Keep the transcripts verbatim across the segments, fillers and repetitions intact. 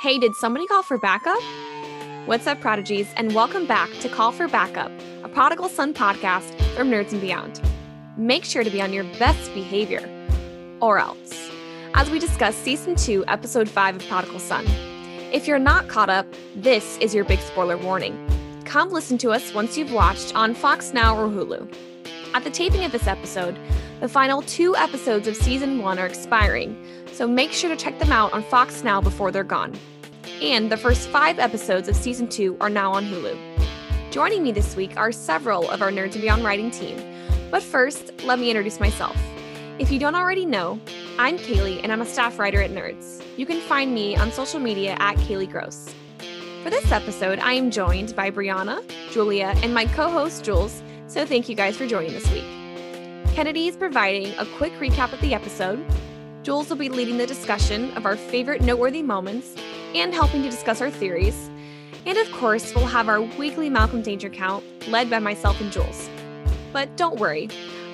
Hey, did somebody call for backup? What's up, Prodigies, and welcome back to Call for Backup, a Prodigal Son podcast from Nerds and Beyond. Make sure to be on your best behavior, or else, as we discuss Season two, Episode five of Prodigal Son. If you're not caught up, this is your big spoiler warning. Come listen to us once you've watched on Fox Now or Hulu. At the taping of this episode, the final two episodes of Season one are expiring, so make sure to check them out on Fox Now before they're gone. And the first five episodes of Season two are now on Hulu. Joining me this week are several of our Nerds and Beyond writing team. But first, let me introduce myself. If you don't already know, I'm Kaylee and I'm a staff writer at Nerds. You can find me on social media at Kaylee Gross. For this episode, I am joined by Brianna, Julia, and my co-host Jules, so thank you guys for joining this week. Kennedy is providing a quick recap of the episode. Jules will be leading the discussion of our favorite noteworthy moments and helping to discuss our theories. And of course, we'll have our weekly Malcolm Danger Count, led by myself and Jules. But don't worry,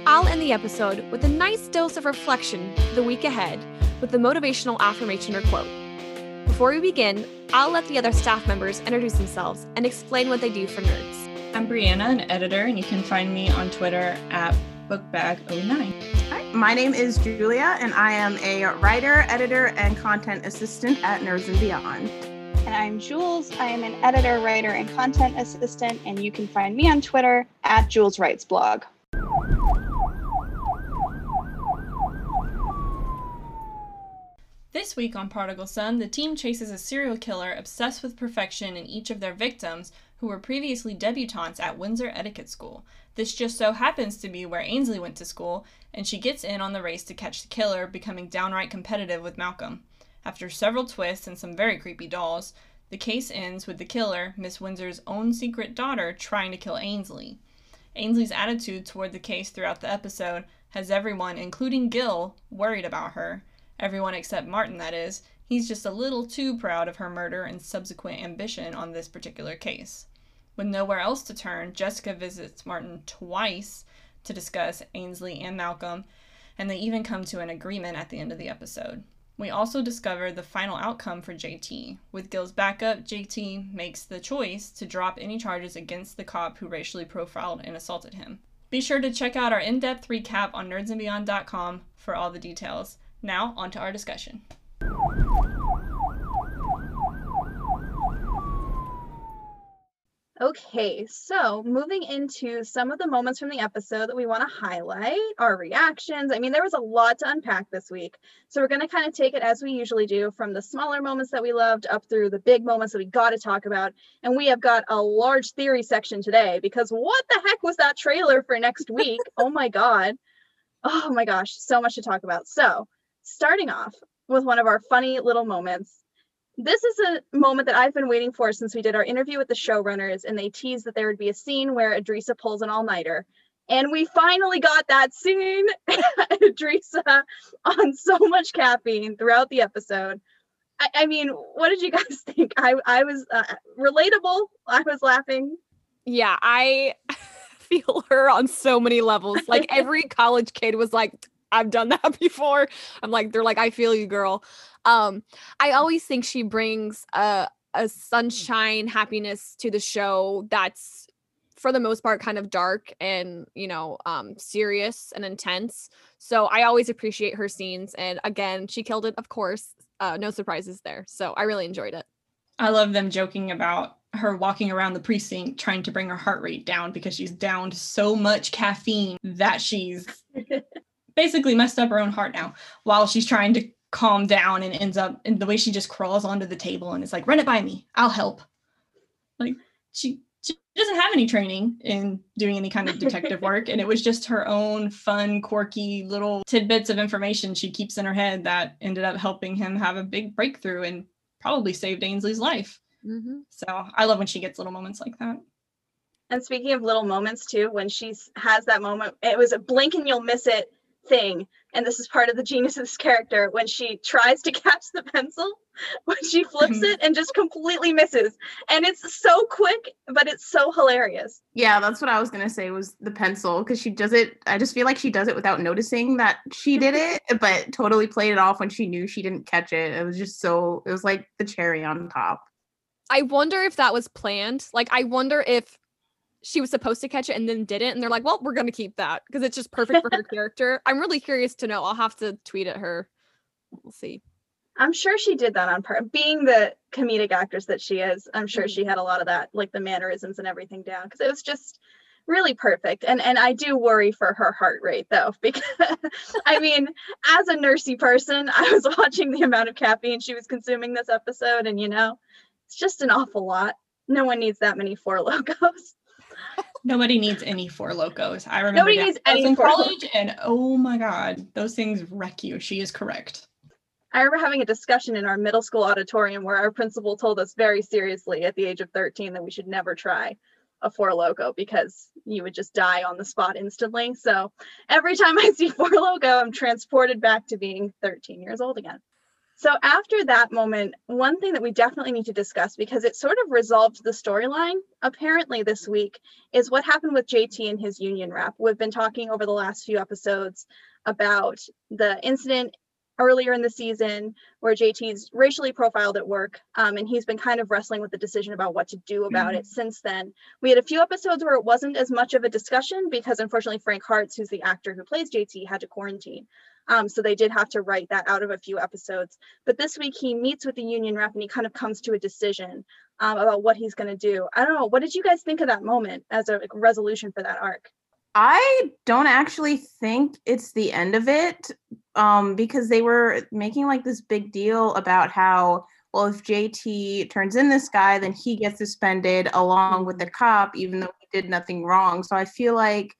I'll end the episode with a nice dose of reflection for the week ahead with the motivational affirmation or quote. Before we begin, I'll let the other staff members introduce themselves and explain what they do for Nerds. I'm Brianna, an editor, and you can find me on Twitter at Bookbag oh nine. Hi, my name is Julia, and I am a writer, editor, and content assistant at Nerds and Beyond. And I'm Jules. I am an editor, writer, and content assistant, and you can find me on Twitter at JulesWritesBlog. This week on Prodigal Son, the team chases a serial killer obsessed with perfection in each of their victims who were previously debutantes at Windsor Etiquette School. This just so happens to be where Ainsley went to school, and she gets in on the race to catch the killer, becoming downright competitive with Malcolm. After several twists and some very creepy dolls, the case ends with the killer, Miss Windsor's own secret daughter, trying to kill Ainsley. Ainsley's attitude toward the case throughout the episode has everyone, including Gil, worried about her. Everyone except Martin, that is. He's just a little too proud of her murder and subsequent ambition on this particular case. With nowhere else to turn, Jessica visits Martin twice to discuss Ainsley and Malcolm, and they even come to an agreement at the end of the episode. We also discover the final outcome for J T. With Gil's backup, J T makes the choice to drop any charges against the cop who racially profiled and assaulted him. Be sure to check out our in-depth recap on nerds and beyond dot com for all the details. Now, on to our discussion. Okay, so moving into some of the moments from the episode that we want to highlight, our reactions. I mean, there was a lot to unpack this week. So we're going to kind of take it as we usually do, from the smaller moments that we loved up through the big moments that we got to talk about. And we have got a large theory section today, because what the heck was that trailer for next week? Oh my God. Oh my gosh, so much to talk about. So starting off with one of our funny little moments. This is a moment that I've been waiting for since we did our interview with the showrunners, and they teased that there would be a scene where Edrisa pulls an all-nighter. And we finally got that scene. Edrisa on so much caffeine throughout the episode. I, I mean, what did you guys think? I, I was uh, relatable. I was laughing. Yeah, I feel her on so many levels. Like every college kid was like, I've done that before. I'm like, they're like, I feel you, girl. Um, I always think she brings a, a sunshine happiness to the show that's, for the most part, kind of dark and, you know, um, serious and intense. So I always appreciate her scenes. And again, she killed it, of course. Uh, no surprises there. So I really enjoyed it. I love them joking about her walking around the precinct trying to bring her heart rate down because she's downed so much caffeine that she's basically messed up her own heart now while she's trying to calm down, and ends up in the way she just crawls onto the table and is like, run it by me, I'll help. Like she, she doesn't have any training in doing any kind of detective work. And it was just her own fun, quirky little tidbits of information she keeps in her head that ended up helping him have a big breakthrough and probably saved Ainsley's life. Mm-hmm. So I love when she gets little moments like that. And speaking of little moments too, when she has that moment, it was a blink and you'll miss it thing, and this is part of the genius of this character, when she tries to catch the pencil, when she flips it and just completely misses. And it's so quick, but it's so hilarious. Yeah, that's what I was gonna say, was the pencil, because she does it, I just feel like she does it without noticing that she did it, but totally played it off when she knew she didn't catch it. It was just so, it was like the cherry on top. I wonder if that was planned. Like, I wonder if she was supposed to catch it and then didn't, and they're like, well, we're going to keep that because it's just perfect for her character. I'm really curious to know. I'll have to tweet at her. We'll see. I'm sure she did that on purpose. Being the comedic actress that she is, I'm sure mm-hmm. she had a lot of that, like the mannerisms and everything down, because it was just really perfect. And and I do worry for her heart rate, though, because I mean, as a nursey person, I was watching the amount of caffeine she was consuming this episode, and you know, it's just an awful lot. No one needs that many Four Lokos. Nobody needs any Four Lokos. I remember Nobody needs I was any in college, Lokos. And oh my God, those things wreck you. She is correct. I remember having a discussion in our middle school auditorium where our principal told us very seriously at the age of thirteen that we should never try a Four Loko because you would just die on the spot instantly. So every time I see Four Loko, I'm transported back to being thirteen years old again. So after that moment, one thing that we definitely need to discuss, because it sort of resolved the storyline, apparently this week, is what happened with J T and his union rep. We've been talking over the last few episodes about the incident earlier in the season where J T's racially profiled at work, um, and he's been kind of wrestling with the decision about what to do about mm-hmm. it since then. We had a few episodes where it wasn't as much of a discussion because unfortunately Frank Harts, who's the actor who plays J T, had to quarantine. Um, so they did have to write that out of a few episodes. But this week he meets with the union rep and he kind of comes to a decision um, about what he's going to do. I don't know. What did you guys think of that moment as a resolution for that arc? I don't actually think it's the end of it um, because they were making like this big deal about how, well, if J T turns in this guy, then he gets suspended along with the cop, even though he did nothing wrong. So I feel like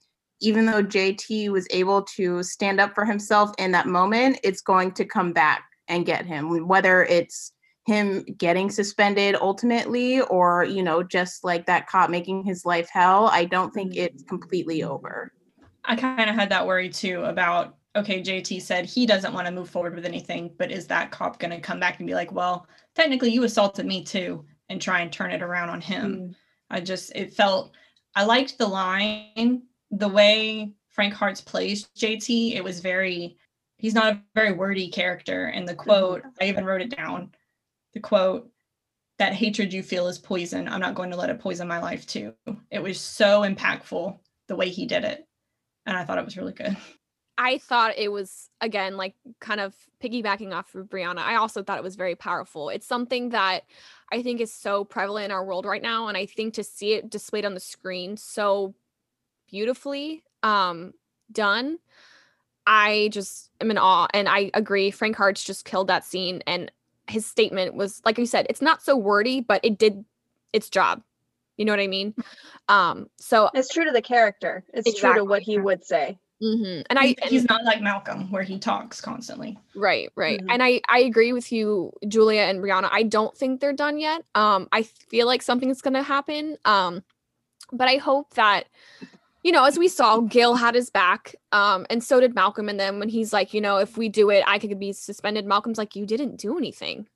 even though J T was able to stand up for himself in that moment, it's going to come back and get him, whether it's him getting suspended ultimately or, you know, just like that cop making his life hell. I don't think it's completely over. I kind of had that worry too about, okay, J T said he doesn't want to move forward with anything, but is that cop going to come back and be like, well, technically you assaulted me too, and try and turn it around on him. Mm. I just, it felt, I liked the line. The way Frank Harts plays J T, it was very, he's not a very wordy character. And the quote, I even wrote it down, the quote, that hatred you feel is poison. I'm not going to let it poison my life too. It was so impactful the way he did it. And I thought it was really good. I thought it was, again, like kind of piggybacking off of Brianna, I also thought it was very powerful. It's something that I think is so prevalent in our world right now. And I think to see it displayed on the screen so beautifully um done, I just am in awe. And I agree, Frank Harts just killed that scene, and his statement was, like you said, it's not so wordy, but it did its job, you know what I mean? Um so it's true to the character. It's exactly. True to what he would say. Mm-hmm. And I and, he's not like Malcolm where he talks constantly. Right, right. Mm-hmm. And I I agree with you, Julia and Brianna. I don't think they're done yet. um I feel like something's gonna happen, um but I hope that, you know, as we saw, Gil had his back, um, and so did Malcolm. And then when he's like, you know, if we do it, I could be suspended. Malcolm's like, you didn't do anything.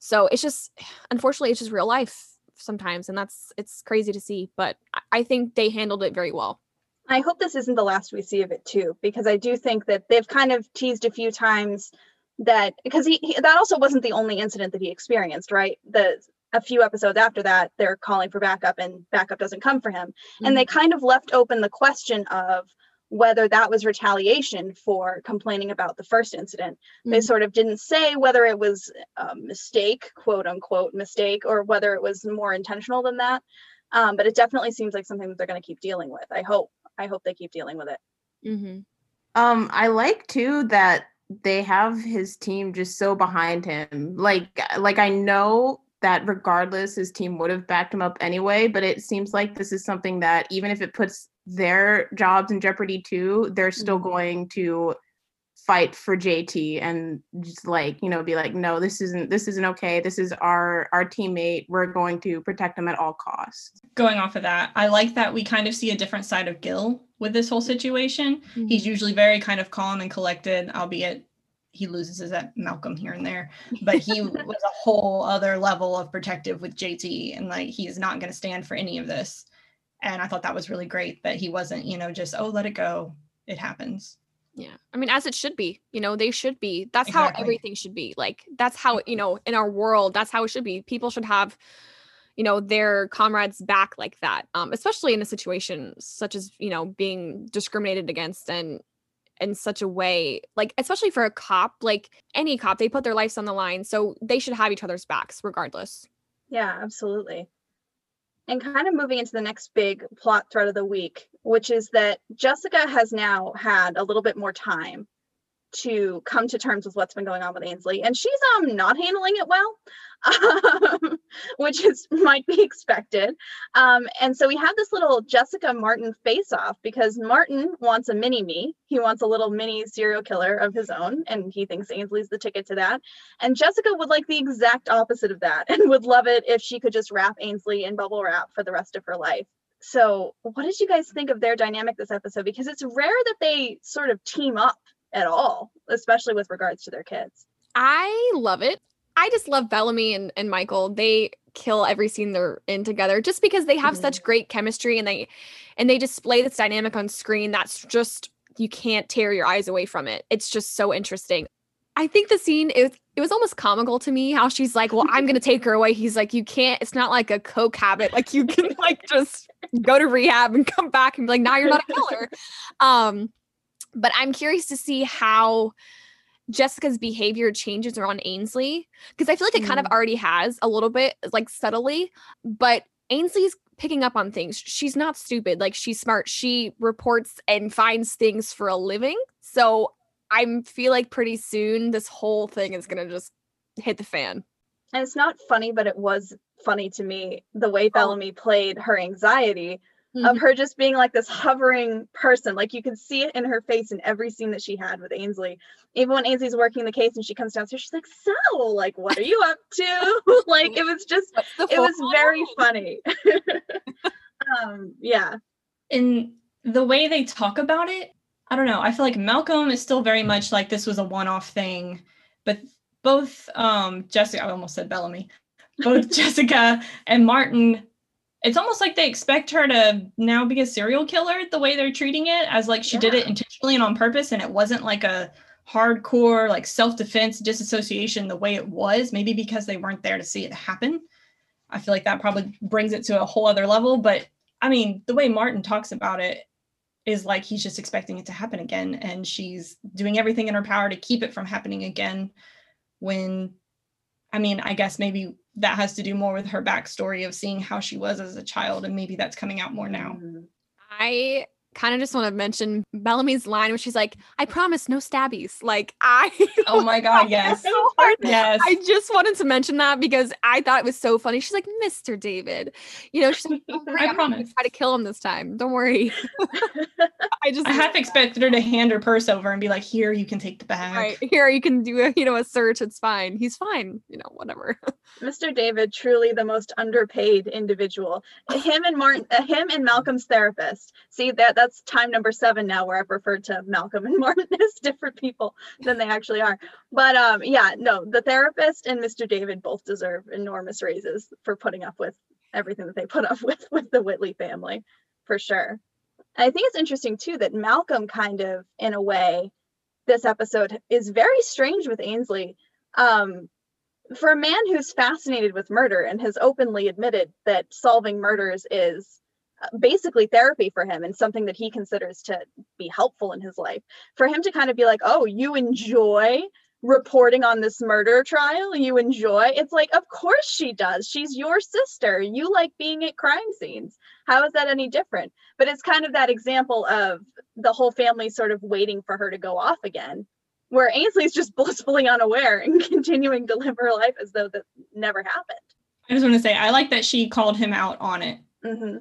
So it's just, unfortunately, it's just real life sometimes. And that's, it's crazy to see, but I think they handled it very well. I hope this isn't the last we see of it too, because I do think that they've kind of teased a few times that, because he, he that also wasn't the only incident that he experienced, right? The A few episodes after that, they're calling for backup and backup doesn't come for him. Mm-hmm. And they kind of left open the question of whether that was retaliation for complaining about the first incident. Mm-hmm. They sort of didn't say whether it was a mistake, quote unquote mistake, or whether it was more intentional than that. Um, but it definitely seems like something that they're going to keep dealing with. I hope, I hope they keep dealing with it. Mm-hmm. Um, I like too that they have his team just so behind him. Like, like I know that regardless, his team would have backed him up anyway, but it seems like this is something that even if it puts their jobs in jeopardy too, they're still going to fight for J T and just like, you know, be like, no, this isn't, this isn't okay. This is our, our teammate. We're going to protect him at all costs. Going off of that, I like that we kind of see a different side of Gil with this whole situation. Mm-hmm. He's usually very kind of calm and collected, albeit he loses his at Malcolm here and there, but he was a whole other level of protective with J T, and like, he is not going to stand for any of this. And I thought that was really great that he wasn't, you know, just, oh, let it go. It happens. Yeah. I mean, as it should be, you know, they should be, that's exactly how everything should be. Like, that's how, you know, in our world, that's how it should be. People should have, you know, their comrades back like that. Um, especially in a situation such as, you know, being discriminated against and in such a way, like, especially for a cop, like any cop, they put their lives on the line. So they should have each other's backs regardless. Yeah, absolutely. And kind of moving into the next big plot thread of the week, which is that Jessica has now had a little bit more time to come to terms with what's been going on with Ainsley. And she's um not handling it well, um, which is might be expected. Um, and so we have this little Jessica Martin face-off because Martin wants a mini-me. He wants a little mini serial killer of his own, and he thinks Ainsley's the ticket to that. And Jessica would like the exact opposite of that and would love it if she could just wrap Ainsley in bubble wrap for the rest of her life. So what did you guys think of their dynamic this episode? Because it's rare that they sort of team up at all, especially with regards to their kids. I love it. I just love Bellamy and, and Michael. They kill every scene they're in together just because they have mm-hmm. such great chemistry and they and they display this dynamic on screen that's just, you can't tear your eyes away from it. It's just so interesting. I think the scene, it was, it was almost comical to me how she's like, well, I'm going to take her away. He's like, you can't, it's not like a coke habit. Like you can like just go to rehab and come back and be like, now you're not a killer. Um, But I'm curious to see how Jessica's behavior changes around Ainsley, because I feel like it kind of already has a little bit, like subtly, but Ainsley's picking up on things. She's not stupid. Like she's smart. She reports and finds things for a living. So I feel like pretty soon this whole thing is going to just hit the fan. And it's not funny, but it was funny to me, the way Bellamy played her anxiety of her just being like this hovering person. Like you could see it in her face in every scene that she had with Ainsley. Even when Ainsley's working the case and she comes downstairs, she's like, so like, what are you up to? Like, it was just, it was very funny. um, yeah. And the way they talk about it, I don't know. I feel like Malcolm is still very much like this was a one-off thing, but both um, Jessica, I almost said Bellamy, both Jessica and Martin, it's almost like they expect her to now be a serial killer the way they're treating it as like she yeah. did it intentionally and on purpose. And it wasn't like a hardcore, like self-defense disassociation the way it was, maybe because they weren't there to see it happen. I feel like that probably brings it to a whole other level. But I mean, the way Martin talks about it is like, he's just expecting it to happen again. And she's doing everything in her power to keep it from happening again. When, I mean, I guess maybe that has to do more with her backstory of seeing how she was as a child. And maybe that's coming out more now. I kind of just want to mention Bellamy's line where she's like, I promise no stabbies. Like I, oh my God. Yes. So yes. I just wanted to mention that because I thought it was so funny. She's like, Mister David, you know, she's like, don't worry, I I'm promise. Gonna try to kill him this time. Don't worry. I just, I half that. expected her to hand her purse over and be like, here, you can take the bag. Right. Here you can do a, you know, a search. It's fine. He's fine. You know, whatever. Mister David, truly the most underpaid individual, him and Martin, uh, him and Malcolm's therapist. See that, that That's time number seven now where I've referred to Malcolm and Martin as different people than they actually are. But um, yeah, no, the therapist and Mister David both deserve enormous raises for putting up with everything that they put up with with the Whitley family, for sure. And I think it's interesting too that Malcolm kind of, in a way, this episode is very strange with Ainsley. Um, for a man who's fascinated with murder and has openly admitted that solving murders is basically therapy for him and something that he considers to be helpful in his life, for him to kind of be like, oh, you enjoy reporting on this murder trial, you enjoy, it's like, of course she does, she's your sister, you like being at crime scenes, how is that any different? But it's kind of that example of the whole family sort of waiting for her to go off again, where Ainsley's just blissfully unaware and continuing to live her life as though that never happened. I just want to say I like that she called him out on it. Mm-hmm.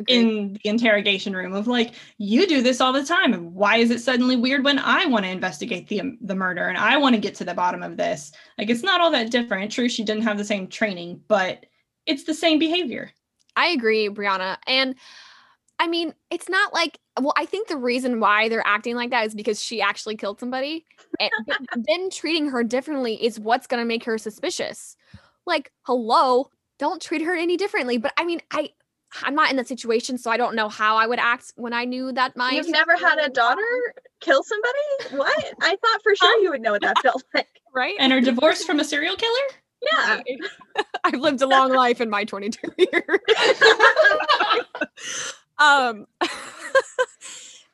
Agreed. In the interrogation room of like, you do this all the time. And why is it suddenly weird when I want to investigate the um, the murder and I want to get to the bottom of this? Like, it's not all that different. True, she didn't have the same training, but it's the same behavior. I agree, Brianna. And I mean, it's not like, well, I think the reason why they're acting like that is because she actually killed somebody. And then treating her differently is what's going to make her suspicious. Like, hello, don't treat her any differently. But I mean, I, I'm not in that situation, so I don't know how I would act when I knew that my... You've never had a daughter kill somebody? What? I thought for sure you would know what that felt like. Right? And are divorced from a serial killer? Yeah. I've lived a long life in my twenty-two years. um,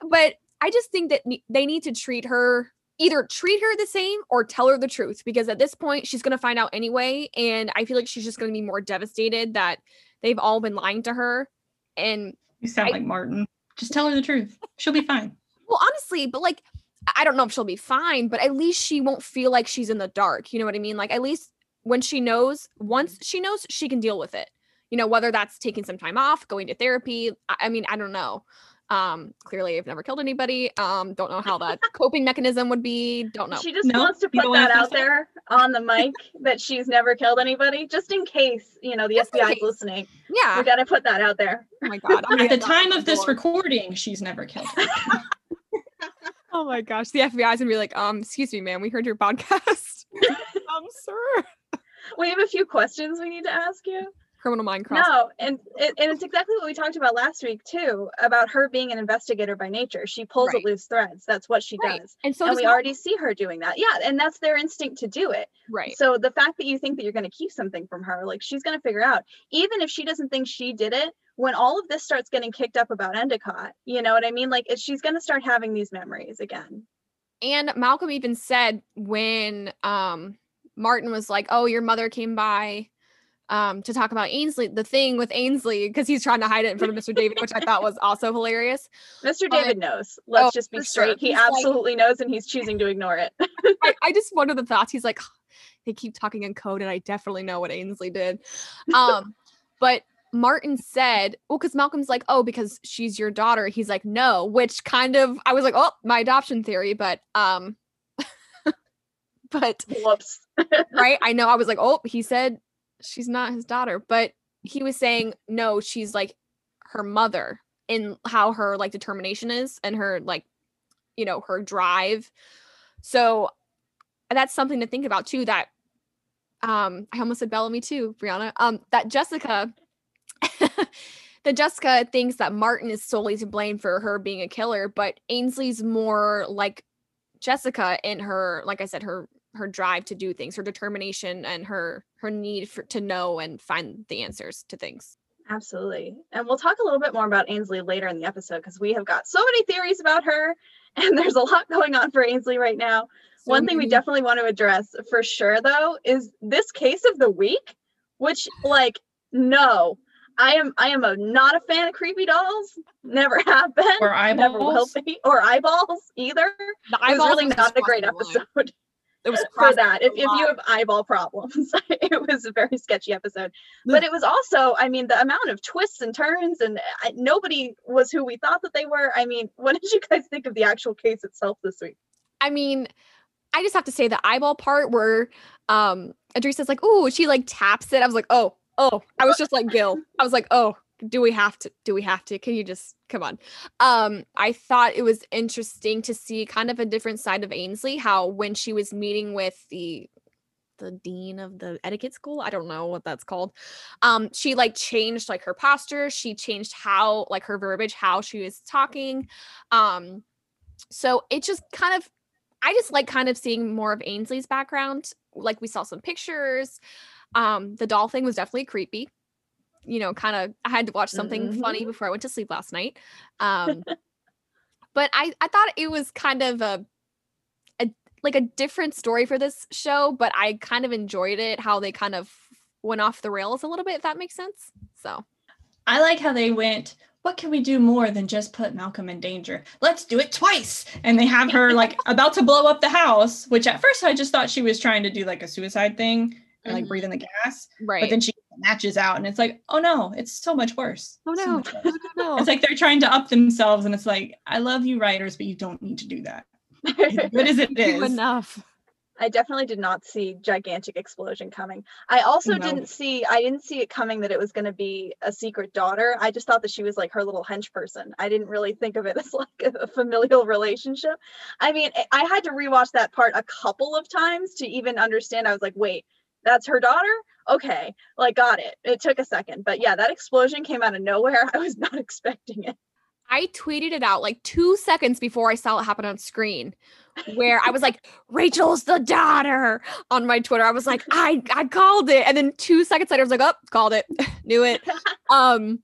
But I just think that they need to treat her, either treat her the same or tell her the truth, because at this point, she's going to find out anyway, and I feel like she's just going to be more devastated that... They've all been lying to her. And you sound I, like Martin. Just tell her the truth. She'll be fine. Well, honestly, but like, I don't know if she'll be fine, but at least she won't feel like she's in the dark. You know what I mean? Like, at least when she knows, once she knows, she can deal with it. You know, whether that's taking some time off, going to therapy. I, I mean, I don't know. Um, clearly I've never killed anybody. Um, don't know how that coping mechanism would be. Don't know. She just no, wants to put that out there on the mic that she's never killed anybody, just in case, you know, the F B I is listening. Yeah. We got to put that out there. Oh my God. At the time of this recording, she's never killed. Oh my gosh. The F B I's gonna be like, um, excuse me, ma'am, we heard your podcast. um, sir. We have a few questions we need to ask you. Criminal mind cross. No, and it, and it's exactly what we talked about last week too, about her being an investigator by nature. She pulls right. at loose threads. That's what she right. does. And so and does we Malcolm. Already see her doing that. Yeah, and that's their instinct to do it. Right. So the fact that you think that you're going to keep something from her, like she's going to figure out, even if she doesn't think she did it, when all of this starts getting kicked up about Endicott, you know what I mean? Like she's going to start having these memories again. And Malcolm even said when um, Martin was like, "Oh, your mother came by." Um, to talk about Ainsley, the thing with Ainsley, because he's trying to hide it in front of Mister David, which I thought was also hilarious. Mister David um, knows. Let's oh, just be straight. Sure. He absolutely like, knows, and he's choosing to ignore it. I, I just wonder the thoughts. He's like, they keep talking in code, and I definitely know what Ainsley did. Um, but Martin said, well, because Malcolm's like, oh, because she's your daughter. He's like, no, which kind of, I was like, oh, my adoption theory, but um, but whoops, right? I know. I was like, oh, he said she's not his daughter, but he was saying, no, she's like her mother in how her like determination is and her like, you know, her drive. So that's something to think about too, that, um, I almost said Bellamy too, Brianna, um, that Jessica, that Jessica thinks that Martin is solely to blame for her being a killer, but Ainsley's more like Jessica in her, like I said, her her drive to do things, her determination and her, her need for, to know and find the answers to things. Absolutely. And we'll talk a little bit more about Ainsley later in the episode, because we have got so many theories about her and there's a lot going on for Ainsley right now. So One thing we definitely want to address for sure though, is this case of the week, which like, no, I am, I am a, not a fan of creepy dolls. Never have been. Or eyeballs. Never will be. Or eyeballs either. The eyeballs it was really was not a great episode. Line. It was for that. If, if you have eyeball problems, it was a very sketchy episode. But it was also, I mean, the amount of twists and turns, and I, nobody was who we thought that they were. I mean, what did you guys think of the actual case itself this week? I mean, I just have to say the eyeball part where um, Edrisa's like, "Ooh," she like taps it. I was like, "Oh, oh!" I was just like Gil. I was like, "Oh, do we have to? Do we have to? Can you just come on?" Um, I thought it was interesting to see kind of a different side of Ainsley, how when she was meeting with the the dean of the etiquette school, I don't know what that's called. Um, she like changed like her posture. She changed how like her verbiage, how she was talking. Um, so it just kind of, I just like kind of seeing more of Ainsley's background. Like we saw some pictures. Um, the doll thing was definitely creepy. You know, kind of, I had to watch something mm-hmm. funny before I went to sleep last night. Um, but I, I thought it was kind of a, a, like a different story for this show, but I kind of enjoyed it, how they kind of went off the rails a little bit, if that makes sense. So I like how they went, what can we do more than just put Malcolm in danger? Let's do it twice. And they have her like about to blow up the house, which at first I just thought she was trying to do like a suicide thing and like breathe in the gas. Right. But then she matches out, and it's like, oh no, it's so much worse. Oh no, so much worse. No. It's like they're trying to up themselves, and it's like, I love you writers, but you don't need to do that. As good as it is. Enough. I definitely did not see gigantic explosion coming. I also no. didn't see, I didn't see it coming that it was going to be a secret daughter. I just thought that she was like her little hench person. I didn't really think of it as like a familial relationship. I mean, I had to rewatch that part a couple of times to even understand. I was like, wait, that's her daughter? Okay. Like, got it. It took a second, but yeah, that explosion came out of nowhere. I was not expecting it. I tweeted it out like two seconds before I saw it happen on screen, where I was like, Rachel's the daughter on my Twitter. I was like, I, I called it. And then two seconds later, I was like, oh, called it, knew it. Um,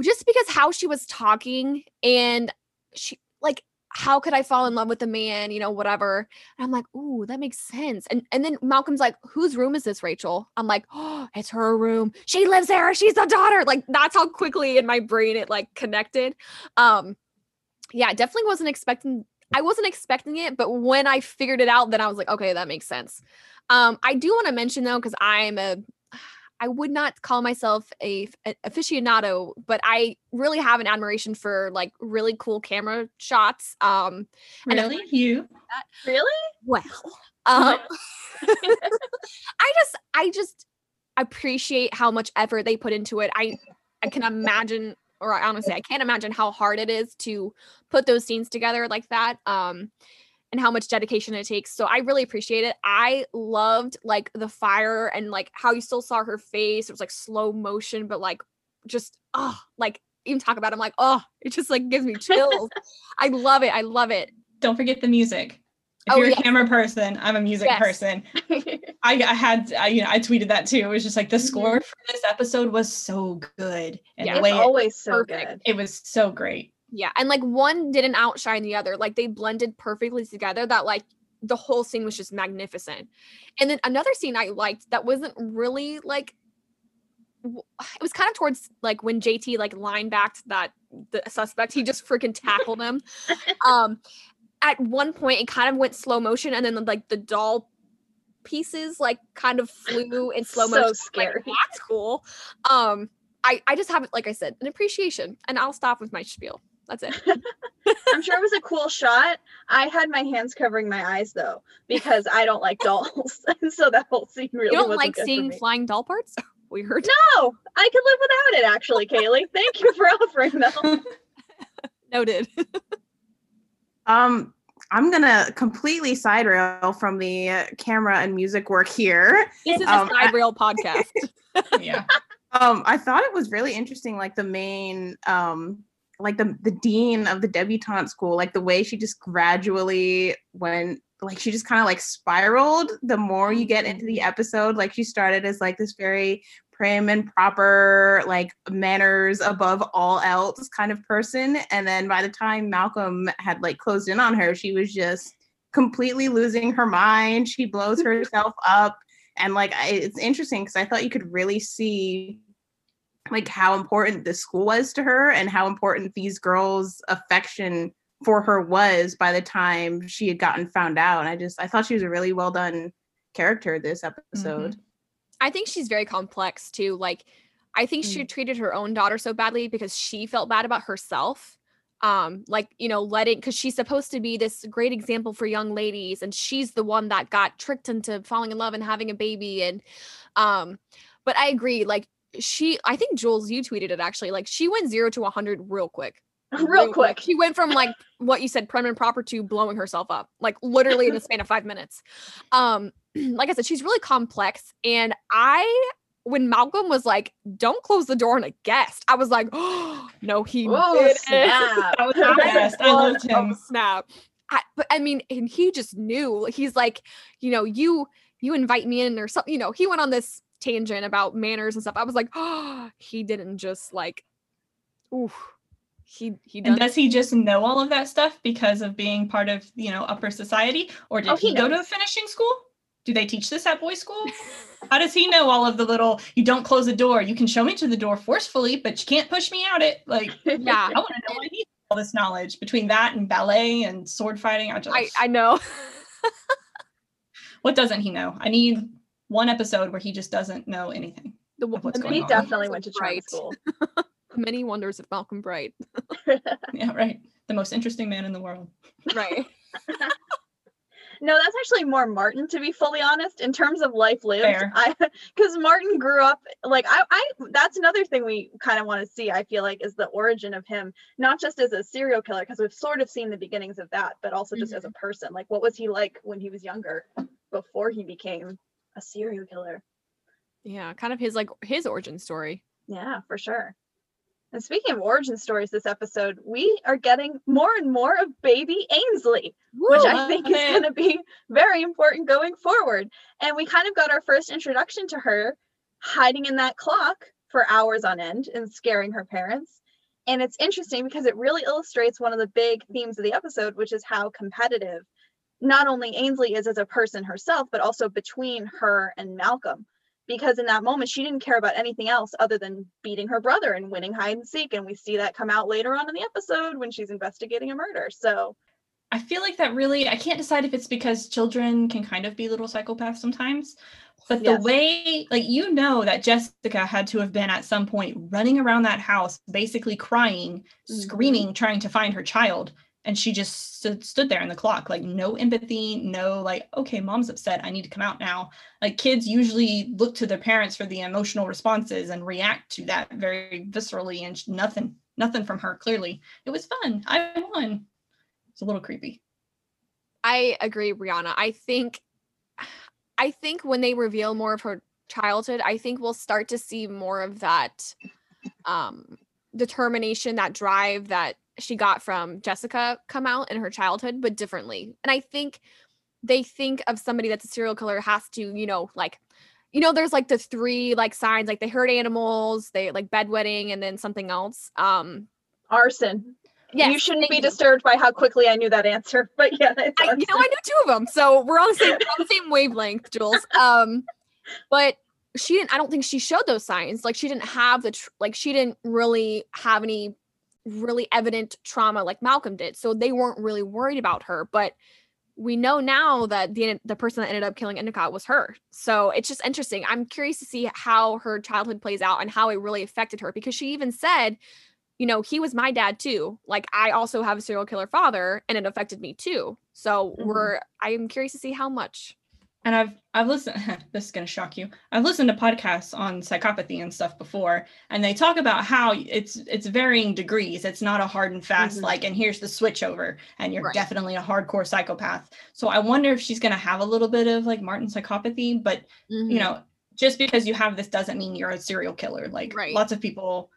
just because how she was talking and she like, how could I fall in love with a man, you know, whatever. And I'm like, ooh, that makes sense. And and then Malcolm's like, whose room is this, Rachel? I'm like, oh, it's her room. She lives there. She's the daughter. Like, that's how quickly in my brain it like connected. Um, yeah, definitely wasn't expecting, I wasn't expecting it, but when I figured it out, then I was like, okay, that makes sense. Um, I do want to mention though, because I'm a, I would not call myself a, a aficionado, but I really have an admiration for like really cool camera shots. Um, really, and you? Really? Well, um, I just, I just appreciate how much effort they put into it. I, I can imagine, or I honestly, I can't imagine how hard it is to put those scenes together like that. Um, and how much dedication it takes. So I really appreciate it. I loved like the fire and like how you still saw her face. It was like slow motion, but like just, oh, like even talk about it, I'm like, oh, it just like gives me chills. I love it. I love it. Don't forget the music. If oh, you're yes. a camera person, I'm a music yes. person. I, I had, I, you know, I tweeted that too. It was just like the score for this episode was so good. And yeah, the way it's always it, so perfect. Good. It was so great. Yeah. And like one didn't outshine the other. Like they blended perfectly together that like the whole scene was just magnificent. And then another scene I liked that wasn't really like, it was kind of towards like when J T like line backed that the suspect, he just freaking tackled him. um, at one point it kind of went slow motion. And then like the doll pieces like kind of flew in slow motion. So scary. Like, that's cool. Um, I, I just have, like I said, an appreciation, and I'll stop with my spiel. That's it. I'm sure it was a cool shot. I had my hands covering my eyes though, because I don't like dolls. And so that whole scene really wasn't good. You don't like seeing flying doll parts? Weird. No, I could live without it actually, Kaylee. Thank you for offering them. Noted. um, I'm going to completely side rail from the camera and music work here. This is um, a side rail podcast. Yeah. Um, I thought it was really interesting, like the main, um, like the, the dean of the debutante school, like the way she just gradually went, like she just kind of like spiraled the more you get into the episode. Like she started as like this very prim and proper, like manners above all else kind of person. And then by the time Malcolm had like closed in on her, she was just completely losing her mind. She blows herself up. And like, I, it's interesting because I thought you could really see like how important this school was to her and how important these girls' affection for her was by the time she had gotten found out. And I just, I thought she was a really well done character this episode. Mm-hmm. I think she's very complex too. Like, I think she treated her own daughter so badly because she felt bad about herself. Um, like, you know, letting, cause she's supposed to be this great example for young ladies. And she's the one that got tricked into falling in love and having a baby. And, um, but I agree. Like she, I think Jules, you tweeted it actually, like she went zero to a hundred real quick, real, real quick. quick. She went from like what you said, prim and proper to blowing herself up, like literally in the span of five minutes. Um, like I said, she's really complex. And I, when Malcolm was like, don't close the door on a guest, I was like, oh, no, he oh, did snap. It. I was impressed. I loved him. Oh, snap. I, but I mean, and he just knew. He's like, you know, you, you invite me in or something. You know, he went on this tangent about manners and stuff. I was like, oh, he didn't just like, ooh. He, he does. And does he just know all of that stuff because of being part of, you know, upper society? Or did oh, he, he go to a finishing school? Do they teach this at boys' school? How does he know all of the little, you don't close the door, you can show me to the door forcefully, but you can't push me out it. Like, yeah, I want to know why he has all this knowledge between that and ballet and sword fighting. I just, I, I know. What doesn't he know? I need one episode where he just doesn't know anything. the what's going he on. Definitely went to Charm School. Many wonders of Malcolm Bright. Yeah, right. The most interesting man in the world. Right. No, that's actually more Martin, to be fully honest, in terms of life lived. Because Martin grew up, like, I, I. that's another thing we kind of want to see, I feel like, is the origin of him, not just as a serial killer, because we've sort of seen the beginnings of that, but also just mm-hmm. as a person. Like, what was he like when he was younger, before he became a serial killer? Yeah, kind of his, like, his origin story. Yeah, for sure. And speaking of origin stories this episode, we are getting more and more of baby Ainsley, Woo, which I think uh, is going to be very important going forward. And we kind of got our first introduction to her hiding in that clock for hours on end and scaring her parents. And it's interesting because it really illustrates one of the big themes of the episode, which is how competitive not only Ainsley is as a person herself, but also between her and Malcolm. Because in that moment, she didn't care about anything else other than beating her brother and winning hide and seek. And we see that come out later on in the episode when she's investigating a murder. So I feel like that really, I can't decide if it's because children can kind of be little psychopaths sometimes, but the yes. way, like, you know, that Jessica had to have been at some point running around that house, basically crying, mm-hmm. screaming, trying to find her child. And she just stood, stood there in the clock, like no empathy, no like, okay, mom's upset, I need to come out now. Like kids usually look to their parents for the emotional responses and react to that very viscerally, and sh- nothing, nothing from her clearly. It was fun. I won. It's a little creepy. I agree, Brianna. I think, I think when they reveal more of her childhood, I think we'll start to see more of that um, determination, that drive, that she got from Jessica come out in her childhood, but differently. And I think they think of somebody that's a serial killer has to, you know, like, you know, there's like the three like signs, like they hurt animals, they like bedwetting, and then something else. Um, arson. Yes, you shouldn't be disturbed by how quickly I knew that answer, but yeah. That's I, you know, I knew two of them. So we're on the same, on the same wavelength, Jules. Um, but she didn't, I don't think she showed those signs. Like she didn't have the, tr- like she didn't really have any really evident trauma like Malcolm did. So they weren't really worried about her, but we know now that the the person that ended up killing Endicott was her. So it's just interesting. I'm curious to see how her childhood plays out and how it really affected her, because she even said, you know, he was my dad too. Like I also have a serial killer father and it affected me too. So mm-hmm. we're, I am curious to see how much. And I've, I've listened, this is going to shock you. I've listened to podcasts on psychopathy and stuff before, and they talk about how it's, it's varying degrees. It's not a hard and fast, mm-hmm. like, and here's the switch over and you're right. definitely a hardcore psychopath. So I wonder if she's going to have a little bit of like Martin psychopathy, but mm-hmm. you know, just because you have this doesn't mean you're a serial killer. Like right. lots of people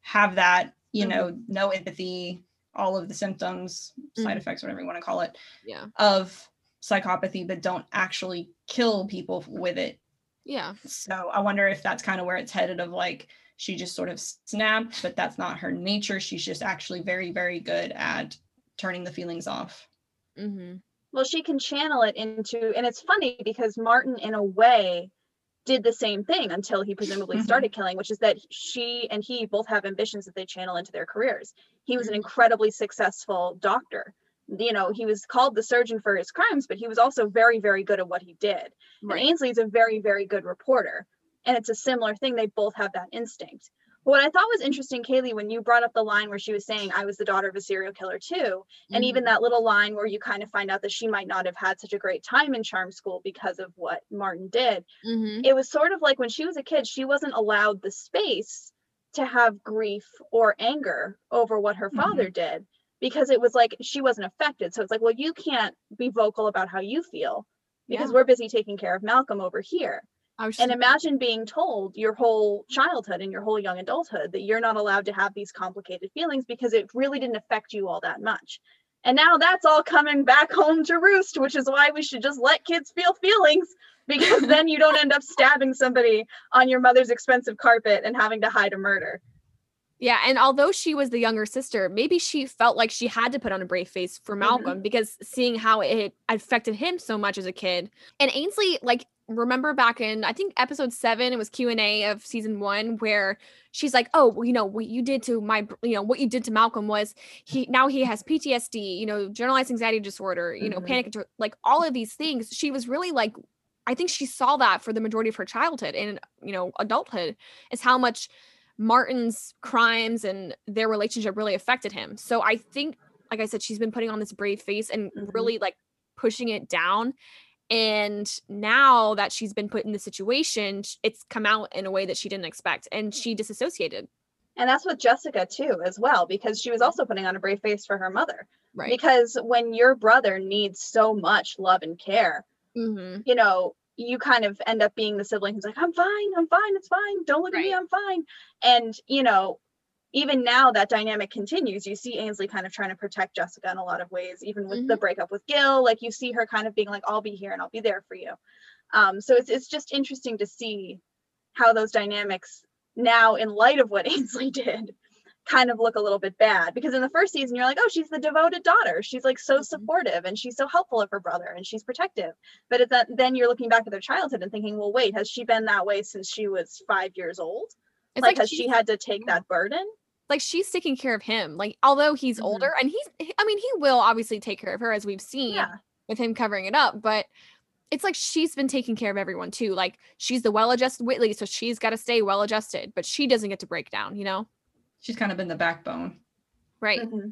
have that, you mm-hmm. know, no empathy, all of the symptoms, mm-hmm. side effects, whatever you want to call it, yeah. of psychopathy, but don't actually kill people with it. Yeah. So I wonder if that's kind of where it's headed, of like she just sort of snapped, but that's not her nature. She's just actually very, very good at turning the feelings off. Mm-hmm. Well, she can channel it into, and it's funny because Martin, in a way, did the same thing until he presumably mm-hmm. started killing, which is that she and he both have ambitions that they channel into their careers. He was an incredibly successful doctor. You know, he was called the surgeon for his crimes, but he was also very, very good at what he did. Right. And Ainsley's a very, very good reporter. And it's a similar thing. They both have that instinct. But what I thought was interesting, Kaylee, when you brought up the line where she was saying, I was the daughter of a serial killer too. Mm-hmm. And even that little line where you kind of find out that she might not have had such a great time in Charm School because of what Martin did. Mm-hmm. It was sort of like when she was a kid, she wasn't allowed the space to have grief or anger over what her father mm-hmm. did. Because it was like, she wasn't affected. So it's like, well, you can't be vocal about how you feel because yeah. we're busy taking care of Malcolm over here. And thinking. Imagine being told your whole childhood and your whole young adulthood that you're not allowed to have these complicated feelings because it really didn't affect you all that much. And now that's all coming back home to roost, which is why we should just let kids feel feelings, because then you don't end up stabbing somebody on your mother's expensive carpet and having to hide a murder. Yeah. And although she was the younger sister, maybe she felt like she had to put on a brave face for Malcolm mm-hmm. because seeing how it affected him so much as a kid. And Ainsley, like, remember back in, I think episode seven, it was Q and A of season one, where she's like, oh, well, you know, what you did to my, you know, what you did to Malcolm was he, now he has P T S D, you know, generalized anxiety disorder, you mm-hmm. know, panic, like all of these things. She was really like I think she saw that for the majority of her childhood and, you know, adulthood, is how much Martin's crimes and their relationship really affected him. So I think, like I said, she's been putting on this brave face and mm-hmm. really like pushing it down. And now that she's been put in the situation, it's come out in a way that she didn't expect, and she disassociated. And that's with Jessica too, as well, because she was also putting on a brave face for her mother. Right. Because when your brother needs so much love and care, mm-hmm. you know, you kind of end up being the sibling who's like, I'm fine, I'm fine, it's fine. Don't look right. at me, I'm fine. And, you know, even now that dynamic continues. You see Ainsley kind of trying to protect Jessica in a lot of ways, even with mm-hmm. the breakup with Gil, like you see her kind of being like, I'll be here and I'll be there for you. Um, so it's it's just interesting to see how those dynamics now, in light of what Ainsley did, kind of look a little bit bad. Because in the first season, you're like, oh, she's the devoted daughter. She's like so mm-hmm. supportive and she's so helpful of her brother and she's protective. But it's that, then you're looking back at their childhood and thinking, well, wait, has she been that way since she was five years old? It's like, like has she had to take that burden? Like, she's taking care of him. Like, although he's mm-hmm. older, and he's, I mean, he will obviously take care of her, as we've seen yeah. with him covering it up, but it's like, she's been taking care of everyone too. Like, she's the well-adjusted Whitley, so she's got to stay well-adjusted, but she doesn't get to break down, you know? She's kind of been the backbone. Right. Mm-hmm.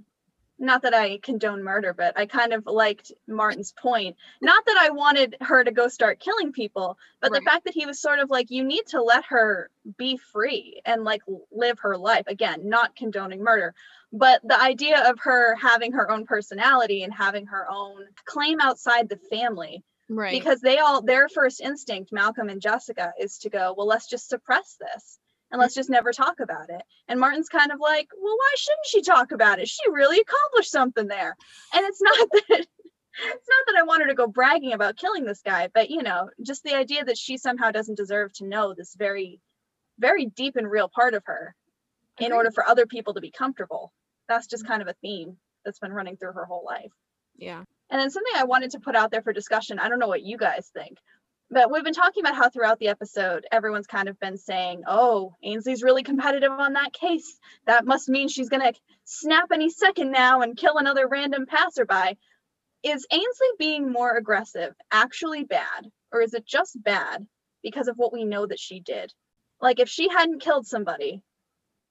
Not that I condone murder, but I kind of liked Martin's point. Not that I wanted her to go start killing people, but right. the fact that he was sort of like, you need to let her be free and like live her life. Again, not condoning murder, but the idea of her having her own personality and having her own claim outside the family. Right. Because they all, their first instinct, Malcolm and Jessica, is to go, well, let's just suppress this. And let's just never talk about it. And Martin's kind of like, well, why shouldn't she talk about it? She really accomplished something there. And it's not that it's not that I want her to go bragging about killing this guy, but you know, just the idea that she somehow doesn't deserve to know this very, very deep and real part of her in order for other people to be comfortable. That's just kind of a theme that's been running through her whole life. Yeah. And then something I wanted to put out there for discussion, I don't know what you guys think, but we've been talking about how throughout the episode, everyone's kind of been saying, oh, Ainsley's really competitive on that case. That must mean she's going to snap any second now and kill another random passerby. Is Ainsley being more aggressive actually bad? Or is it just bad because of what we know that she did? Like, if she hadn't killed somebody,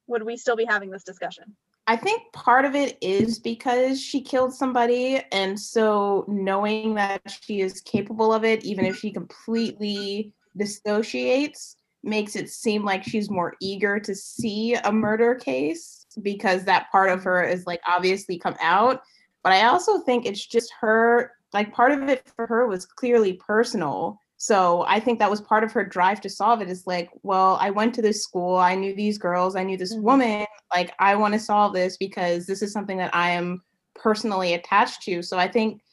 would we still be having this discussion? I think part of it is because she killed somebody. And so knowing that she is capable of it, even if she completely dissociates, makes it seem like she's more eager to see a murder case because that part of her is like obviously come out. But I also think it's just her, like part of it for her was clearly personal. So I think that was part of her drive to solve it, is like, well, I went to this school, I knew these girls, I knew this mm-hmm. woman, like I want to solve this because this is something that I am personally attached to. So I think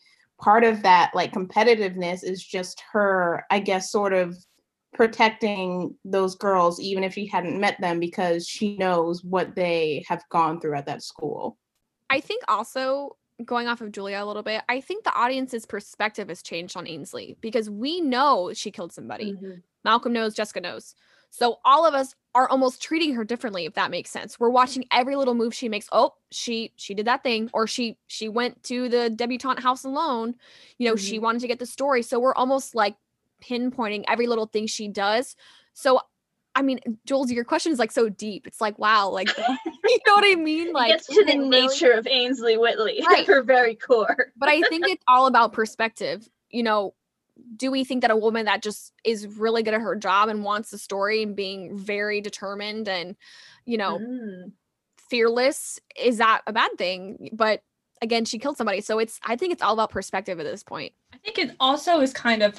part of that like competitiveness is just her, I guess, sort of protecting those girls, even if she hadn't met them, because she knows what they have gone through at that school. I think also, going off of Julia a little bit, I think the audience's perspective has changed on Ainsley because we know she killed somebody. Mm-hmm. Malcolm knows, Jessica knows. So all of us are almost treating her differently, if that makes sense. We're watching every little move she makes. Oh, she she did that thing, or she she went to the debutante house alone. You know, mm-hmm. she wanted to get the story. So we're almost like pinpointing every little thing she does. So I mean, Jules, your question is like so deep. It's like, wow, like, you know what I mean? Like, it's to the nature really... of Ainsley Whitley, right. her very core. But I think it's all about perspective. You know, do we think that a woman that just is really good at her job and wants the story and being very determined and, you know, mm. fearless, is that a bad thing? But again, she killed somebody. So it's, I think it's all about perspective at this point. I think it also is kind of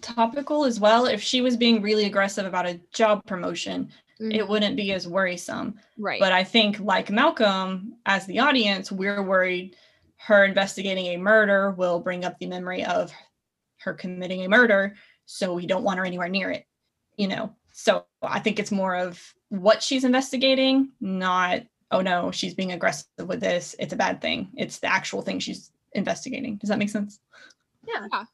topical as well. If she was being really aggressive about a job promotion, mm-hmm. it wouldn't be as worrisome. Right. But I think, like Malcolm, as the audience, we're worried her investigating a murder will bring up the memory of her committing a murder, so we don't want her anywhere near it, you know? So I think it's more of what she's investigating, not, oh no, she's being aggressive with this, it's a bad thing. It's the actual thing she's investigating. Does that make sense? Yeah. yeah.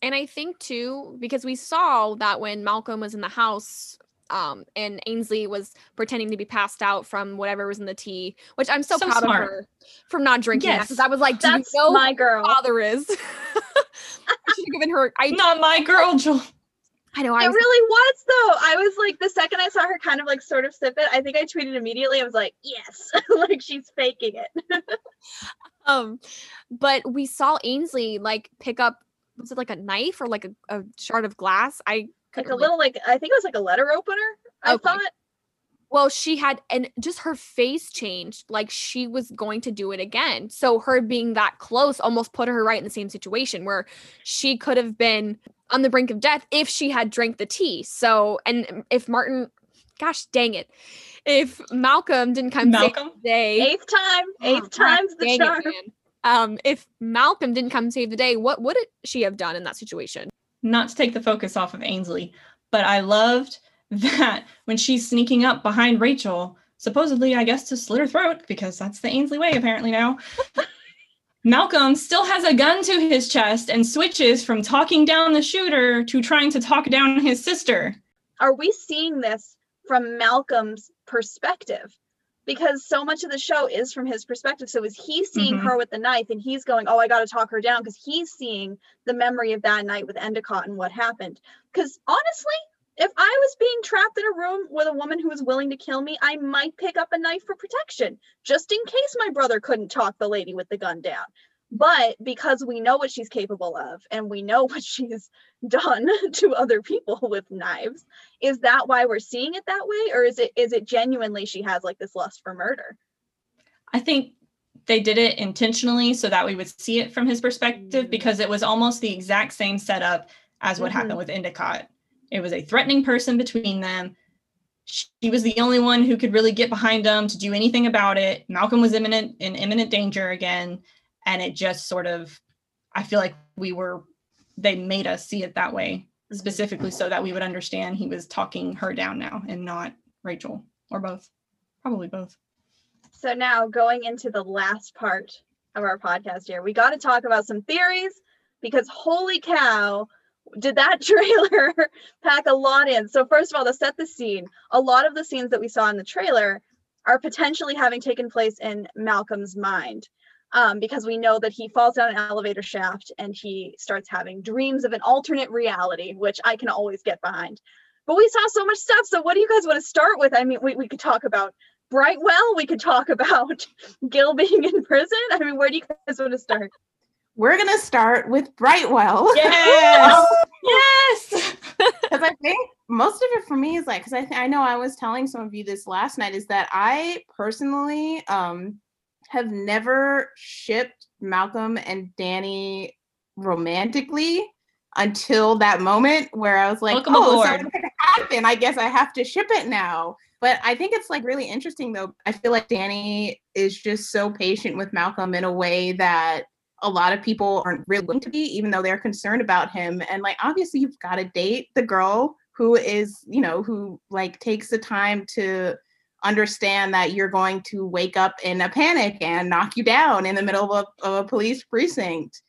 And I think, too, because we saw that when Malcolm was in the house um, and Ainsley was pretending to be passed out from whatever was in the tea, which I'm so, so proud smart. of her from not drinking yes. that, because I was like, do That's you know my girl. Who her father is? should have given her. I, Not my girl, Joel. I know. I it was, really was though. I was like, the second I saw her kind of like sort of sip it, I think I tweeted immediately. I was like, yes, like she's faking it. um, but we saw Ainsley like pick up, was it like a knife or like a, a shard of glass? I like a really... little like I think it was like a letter opener. I okay. thought. Well, she had, and just her face changed, like she was going to do it again. So her being that close almost put her right in the same situation where she could have been on the brink of death if she had drank the tea. So, and if Martin, gosh, dang it. If Malcolm didn't come Malcolm? save the day. Eighth time, eighth oh, time's the charm. It, um, if Malcolm didn't come save the day, what would it, she have done in that situation? Not to take the focus off of Ainsley, but I loved that when she's sneaking up behind Rachel, supposedly, I guess, to slit her throat, because that's the Ainsley way apparently now, Malcolm still has a gun to his chest and switches from talking down the shooter to trying to talk down his sister. Are we seeing this from Malcolm's perspective? Because so much of the show is from his perspective. So is he seeing mm-hmm. her with the knife and he's going, oh, I got to talk her down, because he's seeing the memory of that night with Endicott and what happened. Because honestly, if I was being trapped in a room with a woman who was willing to kill me, I might pick up a knife for protection, just in case my brother couldn't talk the lady with the gun down. But because we know what she's capable of, and we know what she's done to other people with knives, is that why we're seeing it that way? Or is it is it genuinely she has like this lust for murder? I think they did it intentionally so that we would see it from his perspective, mm-hmm. because it was almost the exact same setup as what mm-hmm. happened with Endicott. It was a threatening person between them. She was the only one who could really get behind them to do anything about it. Malcolm was imminent in imminent danger again. And it just sort of, I feel like we were, they made us see it that way, specifically so that we would understand he was talking her down now and not Rachel, or both, probably both. So now going into the last part of our podcast here, we got to talk about some theories, because holy cow, did that trailer pack a lot in. So first of all, to set the scene, a lot of the scenes that we saw in the trailer are potentially having taken place in Malcolm's mind, um, because we know that he falls down an elevator shaft and he starts having dreams of an alternate reality, which I can always get behind. But we saw so much stuff. So what do you guys want to start with? I mean, we, we could talk about Brightwell. We could talk about Gil being in prison. I mean, where do you guys want to start? We're going to start with Brightwell. Yes! Yes! Because I think most of it for me is like, because I, th- I know I was telling some of you this last night, is that I personally um, have never shipped Malcolm and Danny romantically until that moment where I was like, Welcome oh, something's going to happen. I guess I have to ship it now. But I think it's like really interesting, though. I feel like Danny is just so patient with Malcolm in a way that a lot of people aren't really willing to be, even though they're concerned about him. And like, obviously you've got to date the girl who is, you know, who like takes the time to understand that you're going to wake up in a panic and knock you down in the middle of a, of a police precinct.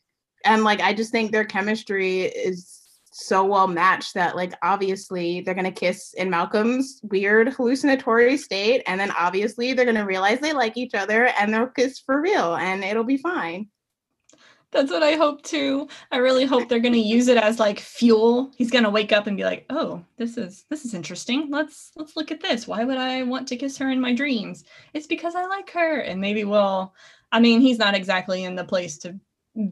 And like, I just think their chemistry is so well matched that like, obviously they're going to kiss in Malcolm's weird hallucinatory state. And then obviously they're going to realize they like each other and they'll kiss for real and it'll be fine. That's what I hope too. I really hope they're going to use it as like fuel. He's going to wake up and be like, "Oh, this is this is interesting. Let's let's look at this. Why would I want to kiss her in my dreams? It's because I like her." And maybe we'll. I mean, he's not exactly in the place to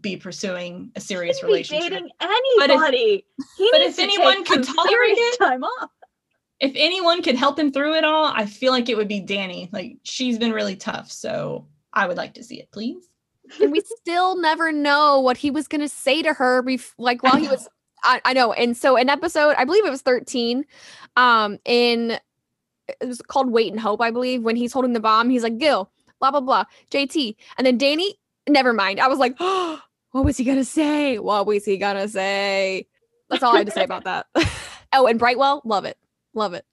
be pursuing a serious relationship. He shouldn't be dating anybody. But if, but if anyone could tolerate it, time off. If anyone could help him through it all, I feel like it would be Danny. Like she's been really tough, so I would like to see it, please. And we still never know what he was going to say to her. Bef- like while he was, I, I know. And so an episode, I believe it was thirteen, um, in, it was called Wait and Hope, I believe, when he's holding the bomb, he's like, Gil, blah, blah, blah, J T. And then Danny, never mind. I was like, oh, what was he going to say? What was he going to say? That's all I had to say about that. Oh, and Brightwell, love it. Love it.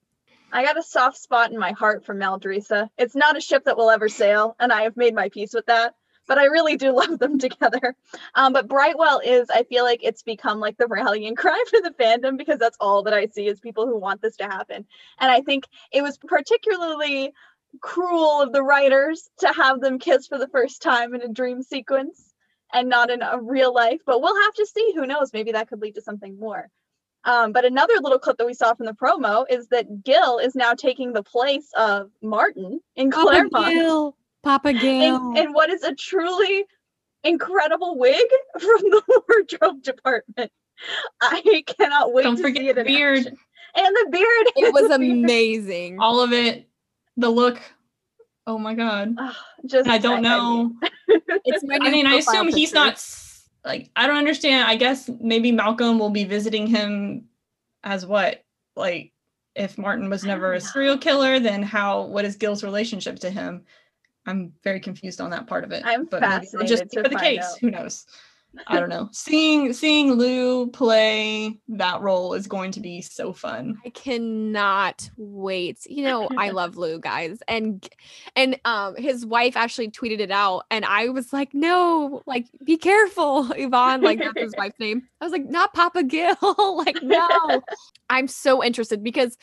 I got a soft spot in my heart for Edrisa. It's not a ship that will ever sail, and I have made my peace with that. But I really do love them together. Um, but Brightwell is, I feel like it's become like the rallying cry for the fandom, because that's all that I see is people who want this to happen. And I think it was particularly cruel of the writers to have them kiss for the first time in a dream sequence. and not in a real life, but we'll have to see. Who knows? Maybe that could lead to something more. Um, but another little clip that we saw from the promo is that Gil is now taking the place of Martin in Papa Claremont. Gil. Papa Gil. And, and what is a truly incredible wig from the wardrobe department. I cannot wait Don't to forget see it. The beard. Action. And the beard. It was amazing. All of it. The look. Oh my God. Oh, just I don't I, know. I mean, it's I, mean I assume he's sure. not... Like, I don't understand. I guess maybe Malcolm will be visiting him as what? Like, if Martin was never a serial killer, then how, what is Gil's relationship to him? I'm very confused on that part of it. I'm but fascinated just to for the case. Out. Who knows? I don't know. seeing seeing Lou play that role is going to be so fun. I cannot wait. You know, I love Lou, guys. And and um his wife actually tweeted it out and I was like, "No, like be careful, Yvonne." Like that's his wife's name. I was like, "Not Papa Gil." Like, no. I'm so interested because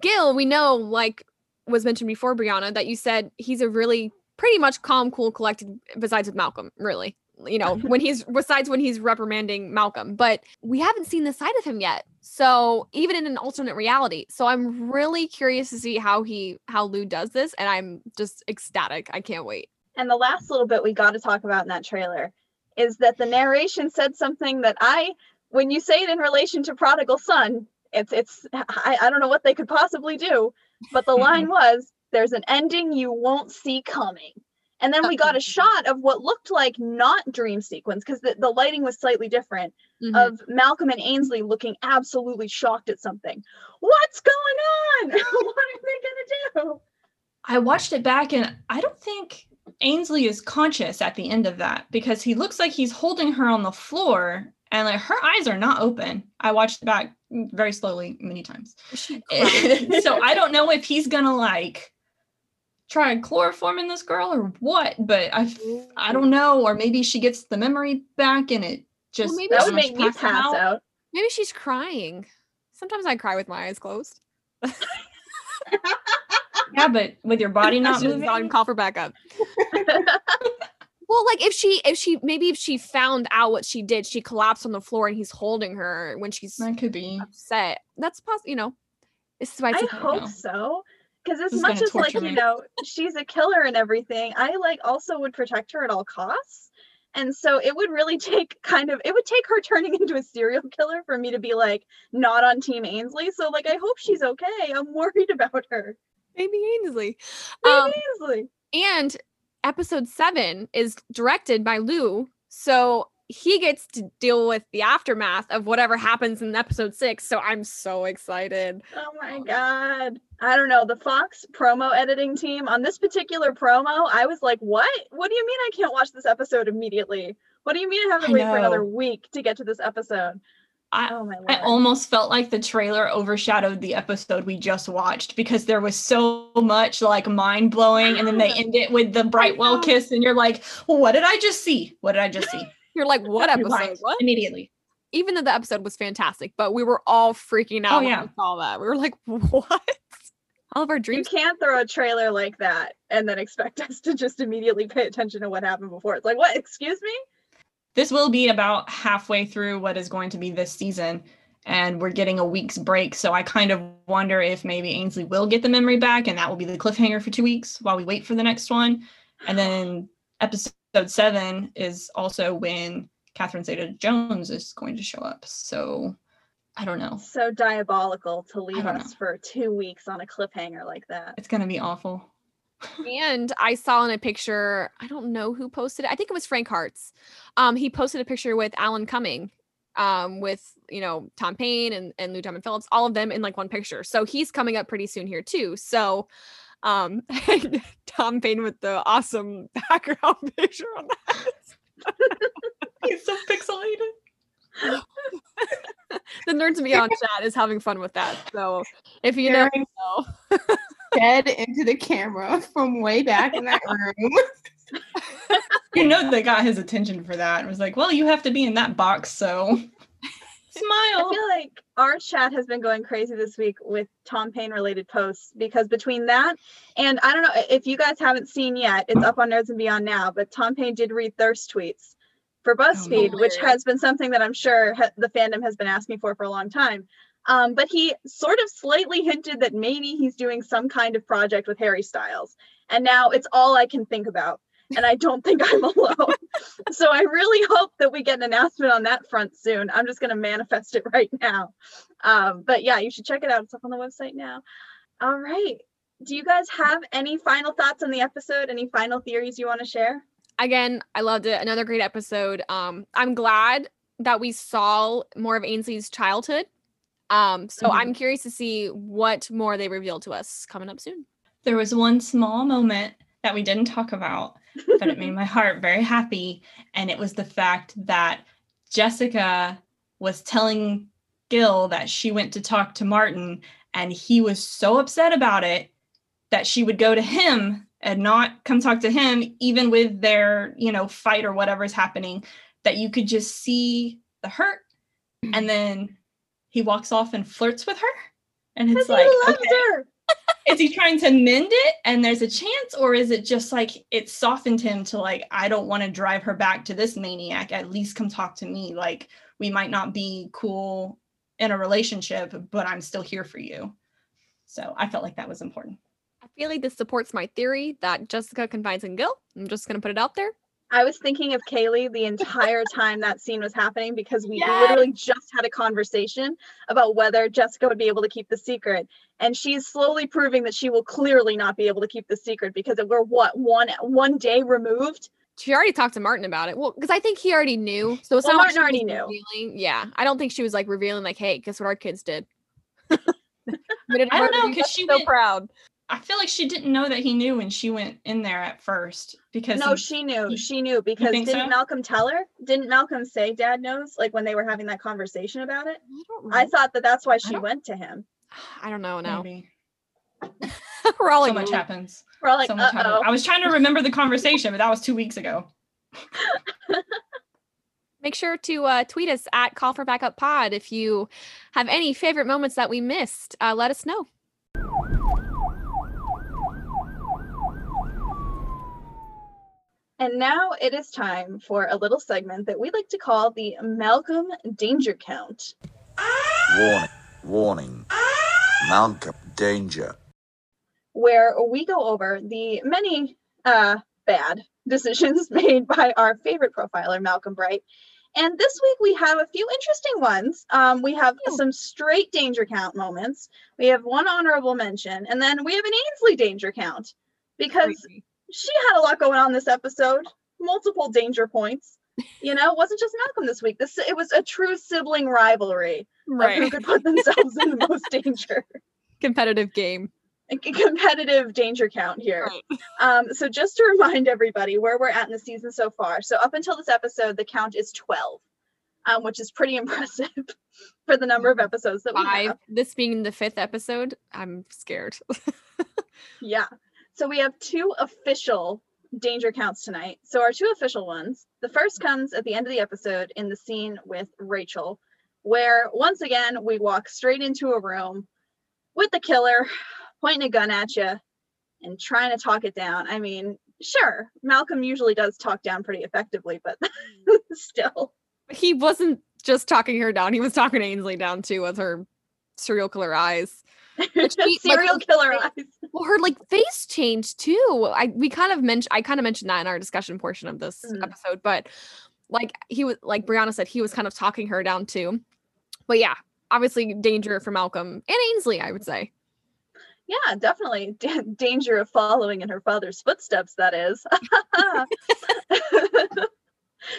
Gil, we know, like was mentioned before, Brianna, that you said he's a really pretty much calm, cool, collected besides with Malcolm, really. You know, when he's besides when he's reprimanding Malcolm, but we haven't seen the side of him yet. So even in an alternate reality. So I'm really curious to see how he how Lou does this. And I'm just ecstatic. I can't wait. And the last little bit we got to talk about in that trailer is that the narration said something that I when you say it in relation to Prodigal Son, it's it's I, I don't know what they could possibly do. But the line was, there's an ending you won't see coming. And then we got a shot of what looked like not dream sequence because the, the lighting was slightly different mm-hmm. of Malcolm and Ainsley looking absolutely shocked at something. What's going on? What are they going to do? I watched it back and I don't think Ainsley is conscious at the end of that because he looks like he's holding her on the floor and like her eyes are not open. I watched it back very slowly many times. So I don't know if he's going to like try chloroforming this girl or what, but I I don't know, or maybe she gets the memory back and it just well, maybe that would make me pass out. out. Maybe she's crying. Sometimes I cry with my eyes closed. Yeah, but with your body not moving, on Call for Backup. Well, like if she if she maybe if she found out what she did, she collapsed on the floor and he's holding her when she's that could be upset. That's possible, you know. This is why I, I hope know. so. Because as much as like, me. you know, she's a killer and everything, I like also would protect her at all costs. And so it would really take kind of, it would take her turning into a serial killer for me to be like, not on Team Ainsley. So like, I hope she's okay. I'm worried about her. Maybe Ainsley. Maybe um, Ainsley. And episode seven is directed by Lou. So he gets to deal with the aftermath of whatever happens in episode six. So I'm so excited. Oh my God. I don't know. The Fox promo editing team on this particular promo, I was like, what? What do you mean I can't watch this episode immediately? What do you mean I have to I wait know. for another week to get to this episode? I, oh my Lord. I almost felt like the trailer overshadowed the episode we just watched because there was so much like mind blowing. And then they end it with the Brightwell kiss. And you're like, what did I just see? What did I just see? You're like, what episode? Right. What? Immediately. Even though the episode was fantastic, but we were all freaking out oh, yeah. when we saw that. We were like, what? All of our dreams. You can't throw a trailer like that and then expect us to just immediately pay attention to what happened before. It's like, what? Excuse me? This will be about halfway through what is going to be this season. And we're getting a week's break. So I kind of wonder if maybe Ainsley will get the memory back. And that will be the cliffhanger for two weeks while we wait for the next one. And then episode... Episode seven is also when Catherine Zeta-Jones is going to show up. So I don't know. So diabolical to leave us know. for two weeks on a cliffhanger like that. It's going to be awful. And I saw in a picture, I don't know who posted it. I think it was Frank Harts. Um, he posted a picture with Alan Cumming, um, with, you know, Tom Payne and, and Lou Diamond Phillips, all of them in like one picture. So he's coming up pretty soon here too. So Um, Tom Payne with the awesome background picture on that. He's so pixelated. The Nerds and Beyond chat is having fun with that. So if you don't know, dead into the camera from way back in that room. You know they got his attention for that. It was like, well, you have to be in that box, so... Smile. I feel like our chat has been going crazy this week with Tom Payne related posts because between that and I don't know if you guys haven't seen yet, it's up on Nerds and Beyond now, but Tom Payne did read thirst tweets for BuzzFeed, oh, which has been something that I'm sure ha- the fandom has been asking for for a long time. Um, but he sort of slightly hinted that maybe he's doing some kind of project with Harry Styles. And now it's all I can think about. And I don't think I'm alone. So I really hope that we get an announcement on that front soon. I'm just going to manifest it right now. Um, but yeah, you should check it out. It's up on the website now. All right. Do you guys have any final thoughts on the episode? Any final theories you want to share? Again, I loved it. Another great episode. Um, I'm glad that we saw more of Ainsley's childhood. Um, so mm-hmm. I'm curious to see what more they reveal to us coming up soon. There was one small moment that we didn't talk about, but it made my heart very happy. And it was the fact that Jessica was telling Gil that she went to talk to Martin, and he was so upset about it that she would go to him and not come talk to him, even with their, you know, fight or whatever's happening, that you could just see the hurt. And then he walks off and flirts with her. And it's like, okay, is he trying to mend it and there's a chance, or is it just like it softened him to like, I don't want to drive her back to this maniac, at least come talk to me. Like, we might not be cool in a relationship, but I'm still here for you. So I felt like that was important. I feel like this supports my theory that Jessica confides in Gil. I'm just going to put it out there. I was thinking of Kaylee the entire time that scene was happening, because we yes. literally just had a conversation about whether Jessica would be able to keep the secret. And she's slowly proving that she will clearly not be able to keep the secret, because we're what, one one day removed? She already talked to Martin about it. Well, because I think he already knew. So it's well, not Martin already knew. Revealing. Yeah. I don't think she was like revealing like, hey, guess what our kids did. I, mean, I don't know, because she was so proud. I feel like she didn't know that he knew when she went in there at first, because no, he, she knew. He, she knew because didn't so? Malcolm tell her? Didn't Malcolm say Dad knows? Like when they were having that conversation about it? I, don't I thought that that's why she went to him. I don't know now. Maybe. We're all like, so much happens. We're all like, so much I was trying to remember the conversation, but that was two weeks ago. Make sure to uh, tweet us at Call for Backup Pod if you have any favorite moments that we missed. Uh, let us know. And now it is time for a little segment that we like to call the Malcolm Danger Count. Warning, warning, Malcolm Danger. Where we go over the many uh, bad decisions made by our favorite profiler, Malcolm Bright. And this week we have a few interesting ones. Um, we have Ooh. some straight danger count moments. We have one honorable mention. And then we have an Ainsley danger count. Because... Crazy. She had a lot going on this episode, multiple danger points, you know, it wasn't just Malcolm this week. This It was a true sibling rivalry. Right. Who could put themselves in the most danger. Competitive game. A competitive danger count here. Right. Um, so just to remind everybody where we're at in the season so far. So up until this episode, the count is twelve, um, which is pretty impressive for the number of episodes that Five. we have. This being the fifth episode, I'm scared. Yeah. So we have two official danger counts tonight. So our two official ones, the first comes at the end of the episode in the scene with Rachel, where once again, we walk straight into a room with the killer pointing a gun at you and trying to talk it down. I mean, sure, Malcolm usually does talk down pretty effectively, but still. He wasn't just talking her down. He was talking to Ainsley down too with her serial killer eyes. She, serial like, killer eyes. Well, her like face changed too. I we kind of mentioned I kind of mentioned that in our discussion portion of this mm. episode, but like he was like Brianna said, he was kind of talking her down too. But yeah, obviously danger for Malcolm and Ainsley, I would say. Yeah, definitely D- danger of following in her father's footsteps. That is.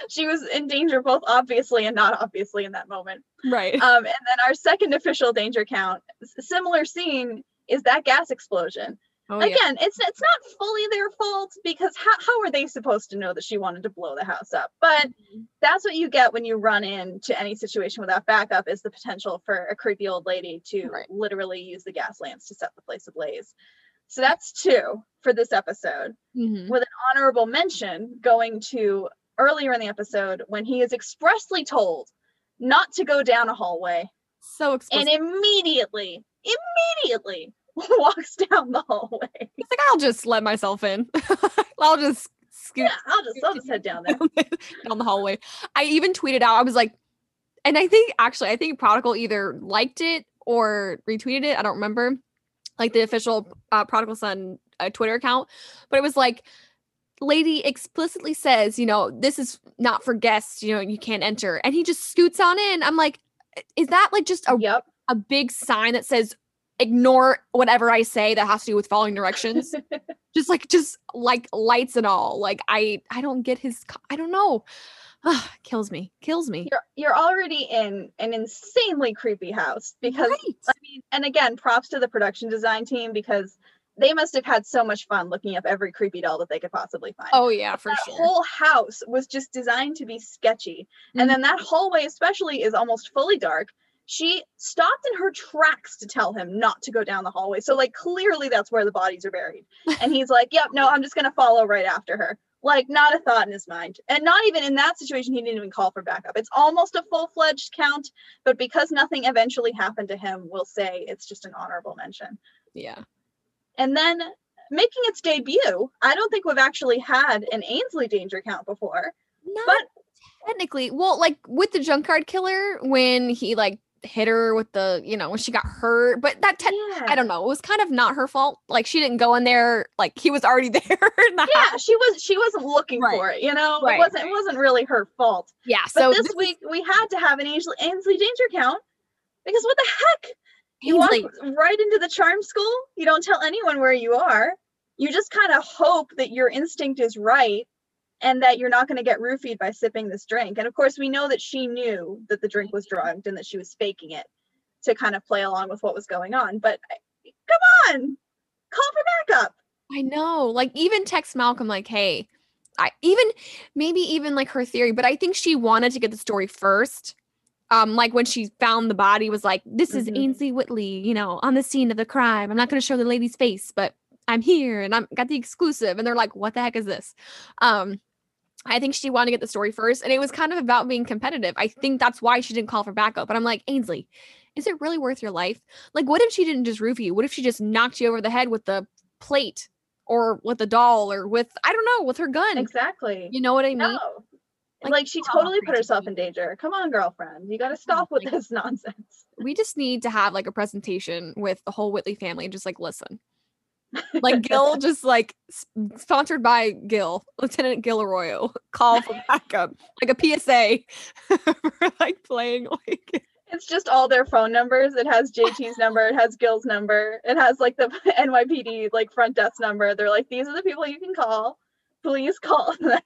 She was in danger, both obviously and not obviously in that moment. Right. Um, and then our second official danger count, similar scene, is that gas explosion. Oh, Again, yeah. it's it's not fully their fault, because how, how are they supposed to know that she wanted to blow the house up? But mm-hmm. that's what you get when you run into any situation without backup, is the potential for a creepy old lady to right. literally use the gas lamps to set the place ablaze. So that's two for this episode, mm-hmm. with an honorable mention going to earlier in the episode when he is expressly told not to go down a hallway. So explicit. And immediately, immediately walks down the hallway. He's like, I'll just let myself in. I'll just scoot. Yeah, I'll just, I'll just head down there. Down the hallway. I even tweeted out, I was like, and I think actually, I think Prodigal either liked it or retweeted it. I don't remember, like the official uh, Prodigal Son uh, Twitter account, but it was like, lady explicitly says, you know, this is not for guests, you know, you can't enter. And he just scoots on in. I'm like, is that like just a yep. a big sign that says, ignore whatever I say that has to do with following directions? Just like, just like lights and all. Like, I, I don't get his, I don't know. Ugh, kills me, kills me. You're, you're already in an insanely creepy house because, right. I mean, and again, props to the production design team because they must have had so much fun looking up every creepy doll that they could possibly find. Oh yeah, for that sure. That whole house was just designed to be sketchy. Mm-hmm. And then that hallway especially is almost fully dark. She stopped in her tracks to tell him not to go down the hallway. So like, clearly that's where the bodies are buried. And he's like, yep, no, I'm just going to follow right after her. Like, not a thought in his mind. And not even in that situation, he didn't even call for backup. It's almost a full-fledged count, but because nothing eventually happened to him, we'll say it's just an honorable mention. Yeah. And then making its debut, I don't think we've actually had an Ainsley danger count before. Not but technically. Well, like with the Junkyard Killer, when he like hit her with the, you know, when she got hurt, but that, te- yeah. I don't know. It was kind of not her fault. Like she didn't go in there. Like he was already there. In the yeah. House. She was, she wasn't looking right. for it, you know, right. it wasn't, it wasn't really her fault. Yeah. But so this, this week we had to have an Ainsley, Ainsley danger count because what the heck? You walk right into the charm school. You don't tell anyone where you are. You just kind of hope that your instinct is right and that you're not going to get roofied by sipping this drink. And of course, we know that she knew that the drink was drugged and that she was faking it to kind of play along with what was going on. But come on, call for backup. I know. Like even text Malcolm like, hey, I even maybe even like her theory, but I think she wanted to get the story first. Um, like when she found the body was like, this is mm-hmm. Ainsley Whitley, you know, on the scene of the crime. I'm not going to show the lady's face, but I'm here and I'm got the exclusive. And they're like, what the heck is this? Um, I think she wanted to get the story first. And it was kind of about being competitive. I think that's why she didn't call for backup. But I'm like, Ainsley, is it really worth your life? Like, what if she didn't just roof you? What if she just knocked you over the head with the plate or with a doll or with, I don't know, with her gun? Exactly. You know what I mean? No. Like, like she totally put herself in danger. Come on, girlfriend. You got to stop with like, this nonsense. We just need to have like a presentation with the whole Whitley family. And just like, listen, like Gil just like sponsored by Gil, Lieutenant Gil Arroyo, call for backup, like a P S A for like playing. Like it's just all their phone numbers. It has J T's number. It has Gil's number. It has like the N Y P D, like front desk number. They're like, these are the people you can call. Please call them.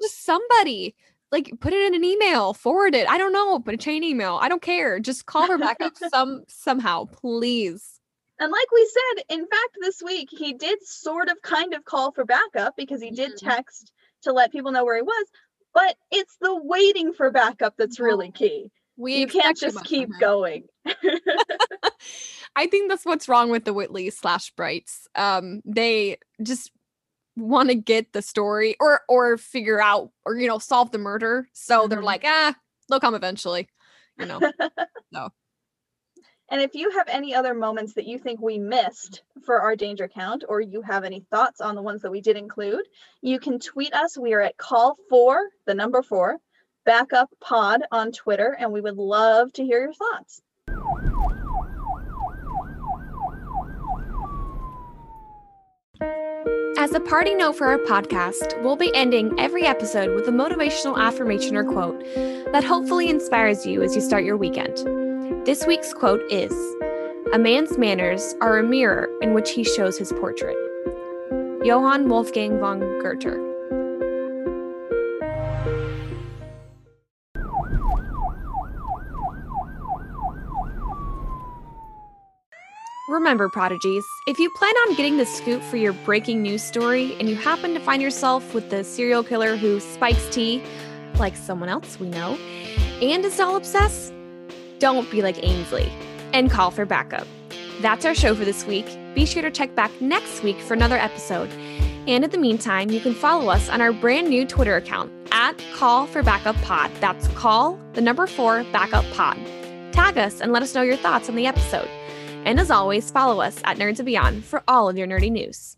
Just somebody like put it in an email, forward it. I don't know, put a chain email. I don't care. Just call her back up some somehow, please. And like we said, in fact, this week he did sort of kind of call for backup because he did mm-hmm. text to let people know where he was. But it's the waiting for backup that's really key. We you can't just keep going. I think that's what's wrong with the Whitleys slash Brights. Um, they just want to get the story or or figure out or you know solve the murder, so they're like, ah, they'll come eventually, you know. No. And if you have any other moments that you think we missed for our danger count, or you have any thoughts on the ones that we did include, you can tweet us. We are at call for the number four backup pod on Twitter, and we would love to hear your thoughts. As a parting note for our podcast, we'll be ending every episode with a motivational affirmation or quote that hopefully inspires you as you start your weekend. This week's quote is, "A man's manners are a mirror in which he shows his portrait." Johann Wolfgang von Goethe. Remember, Prodigies, if you plan on getting the scoop for your breaking news story and you happen to find yourself with the serial killer who spikes tea, like someone else we know, and is all obsessed, don't be like Ainsley and call for backup. That's our show for this week. Be sure to check back next week for another episode. And in the meantime, you can follow us on our brand new Twitter account at Call for Backup Pod. That's call the number four backup pod. Tag us and let us know your thoughts on the episode. And as always, follow us at Nerds and Beyond for all of your nerdy news.